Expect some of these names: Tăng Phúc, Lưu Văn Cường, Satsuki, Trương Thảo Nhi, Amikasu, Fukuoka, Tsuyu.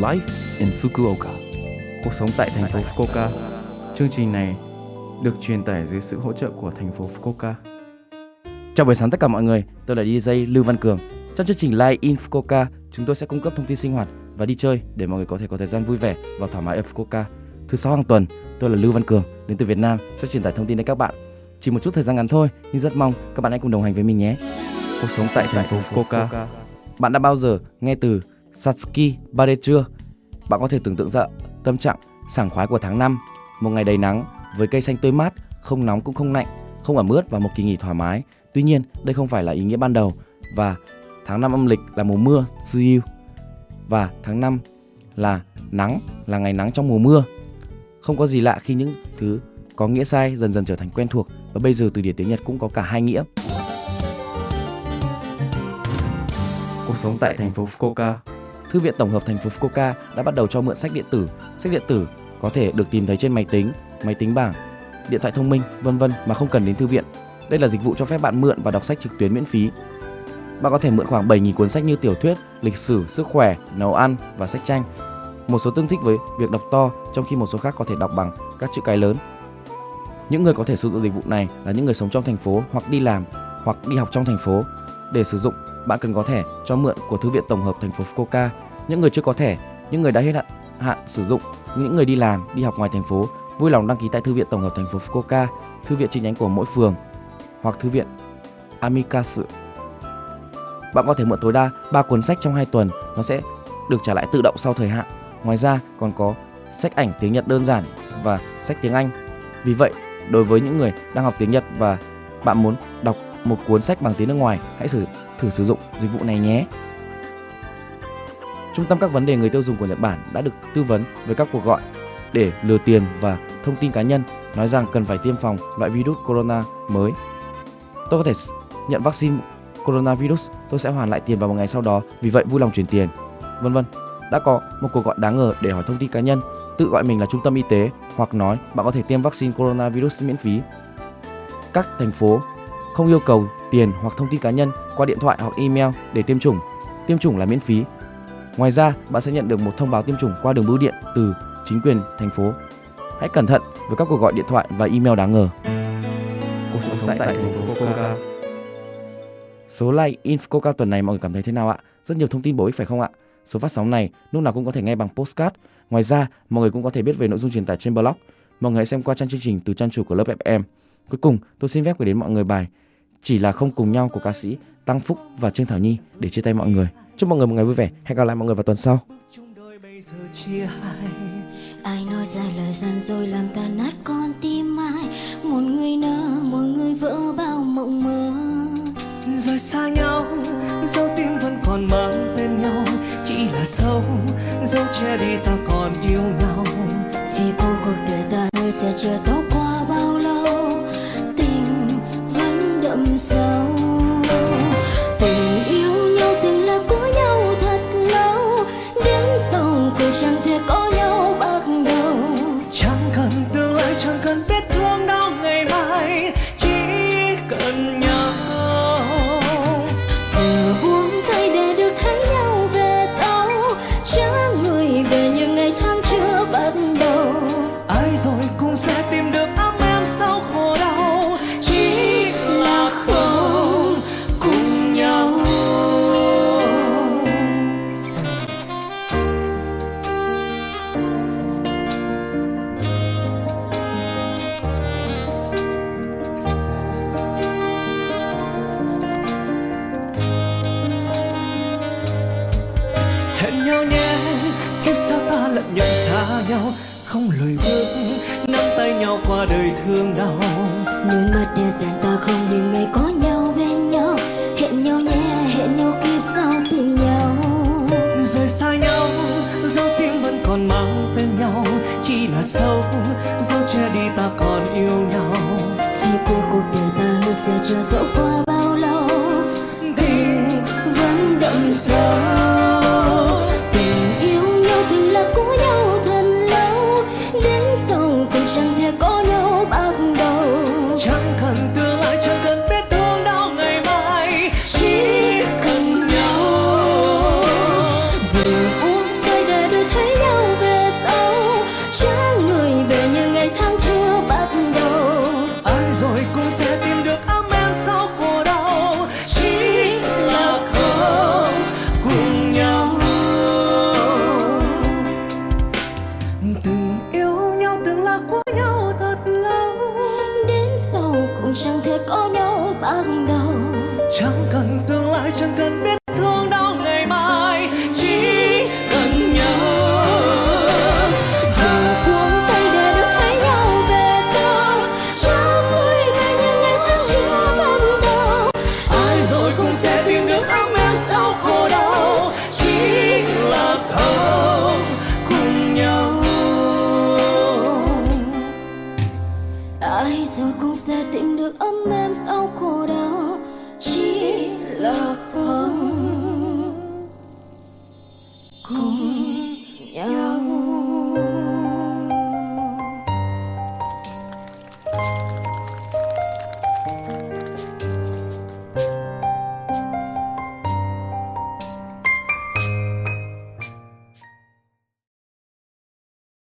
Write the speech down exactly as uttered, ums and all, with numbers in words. Life in Fukuoka, cuộc sống tại thành phố Fukuoka. Chương trình này được truyền tải dưới sự hỗ trợ của thành phố Fukuoka. Chào buổi sáng tất cả mọi người, tôi là đê gi Lưu Văn Cường. Trong chương trình Live in Fukuoka, chúng tôi sẽ cung cấp thông tin sinh hoạt và đi chơi để mọi người có thể có thời gian vui vẻ và thoải mái ở Fukuoka. Thứ sáu hàng tuần, tôi là Lưu Văn Cường đến từ Việt Nam sẽ truyền tải thông tin đến các bạn. Chỉ một chút thời gian ngắn thôi, nhưng rất mong các bạn hãy cùng đồng hành với mình nhé. Cuộc sống tại thành phố Fukuoka. Bạn đã bao giờ nghe từ Satsuki ba đêm trưa? Bạn có thể tưởng tượng ra tâm trạng sảng khoái của tháng năm, một ngày đầy nắng với cây xanh tươi mát, không nóng cũng không lạnh, không ẩm ướt và một kỳ nghỉ thoải mái. Tuy nhiên, đây không phải là ý nghĩa ban đầu và tháng năm âm lịch là mùa mưa Tsuyu và tháng năm là nắng, là ngày nắng trong mùa mưa. Không có gì lạ khi những thứ có nghĩa sai dần dần trở thành quen thuộc và bây giờ từ điển tiếng Nhật cũng có cả hai nghĩa. Cuộc sống tại thành phố Fukuoka. Thư viện tổng hợp thành phố Fukuoka đã bắt đầu cho mượn sách điện tử. Sách điện tử có thể được tìm thấy trên máy tính, máy tính bảng, điện thoại thông minh, vân vân mà không cần đến thư viện. Đây là dịch vụ cho phép bạn mượn và đọc sách trực tuyến miễn phí. Bạn có thể mượn khoảng bảy nghìn cuốn sách như tiểu thuyết, lịch sử, sức khỏe, nấu ăn và sách tranh. Một số tương thích với việc đọc to, trong khi một số khác có thể đọc bằng các chữ cái lớn. Những người có thể sử dụng dịch vụ này là những người sống trong thành phố hoặc đi làm hoặc đi học trong thành phố. Để sử dụng, bạn cần có thẻ cho mượn của Thư viện Tổng hợp thành phố Fukuoka. Những người chưa có thẻ, những người đã hết hạn, hạn sử dụng, những người đi làm, đi học ngoài thành phố, vui lòng đăng ký tại Thư viện Tổng hợp thành phố Fukuoka, thư viện chi nhánh của mỗi phường hoặc thư viện Amikasu. Bạn có thể mượn tối đa ba cuốn sách trong hai tuần, nó sẽ được trả lại tự động sau thời hạn. Ngoài ra còn có sách ảnh tiếng Nhật đơn giản và sách tiếng Anh. Vì vậy, đối với những người đang học tiếng Nhật và bạn muốn đọc một cuốn sách bằng tiếng nước ngoài, hãy thử, thử sử dụng dịch vụ này nhé. Trung tâm các vấn đề người tiêu dùng của Nhật Bản đã được tư vấn với các cuộc gọi để lừa tiền và thông tin cá nhân, nói rằng cần phải tiêm phòng loại virus corona mới. Tôi có thể nhận vaccine coronavirus, tôi sẽ hoàn lại tiền vào một ngày sau đó, vì vậy vui lòng chuyển tiền, vân vân. Đã có một cuộc gọi đáng ngờ để hỏi thông tin cá nhân, tự gọi mình là trung tâm y tế hoặc nói bạn có thể tiêm vaccine coronavirus miễn phí. Các thành phố không yêu cầu tiền hoặc thông tin cá nhân qua điện thoại hoặc email để tiêm chủng. Tiêm chủng là miễn phí. Ngoài ra, bạn sẽ nhận được một thông báo tiêm chủng qua đường bưu điện từ chính quyền thành phố. Hãy cẩn thận với các cuộc gọi điện thoại và email đáng ngờ. Cuộc sống tại thành phố Fukuoka. Số Live in Fukuoka tuần này mọi người cảm thấy thế nào ạ? Rất nhiều thông tin bổ ích phải không ạ? Số phát sóng này lúc nào cũng có thể nghe bằng podcast. Ngoài ra, mọi người cũng có thể biết về nội dung truyền tải trên blog. Mọi người hãy xem qua trang chương trình từ trang chủ của lớp ép em. Cuối cùng, tôi xin phép gửi đến mọi người bài Chỉ là không cùng nhau của ca sĩ Tăng Phúc và Trương Thảo Nhi để chia tay mọi người. Chúc mọi người một ngày vui vẻ. Hẹn gặp lại mọi người vào tuần sau. Ai nói ra lời gian rồi làm tan nát con tim ai. Một người nỡ, một người vỡ bao mộng mơ. Rồi xa nhau, dấu tim vẫn còn mang tên nhau. Chỉ là sâu, dấu che đi ta còn yêu nhau. Vì cô cuộc đời ta người sẽ chưa dấu qua bao lâu. Nhận xa nhau không lời bước nắm tay nhau qua đời thương đau nuôi mất để dành ta không những ngày có nhau bên nhau hẹn nhau nhé hẹn nhau kiếp sau tìm nhau rồi xa nhau dấu tim vẫn còn mang tên nhau chỉ là sâu dấu che đi ta còn yêu nhau khi cô cuộc đời ta hứa sẽ chưa dẫu qua bao lâu tình vẫn đậm sâu. Hãy subscribe cho kênh Ghiền Mì Gõ để không bỏ lỡ những video hấp dẫn. nhau.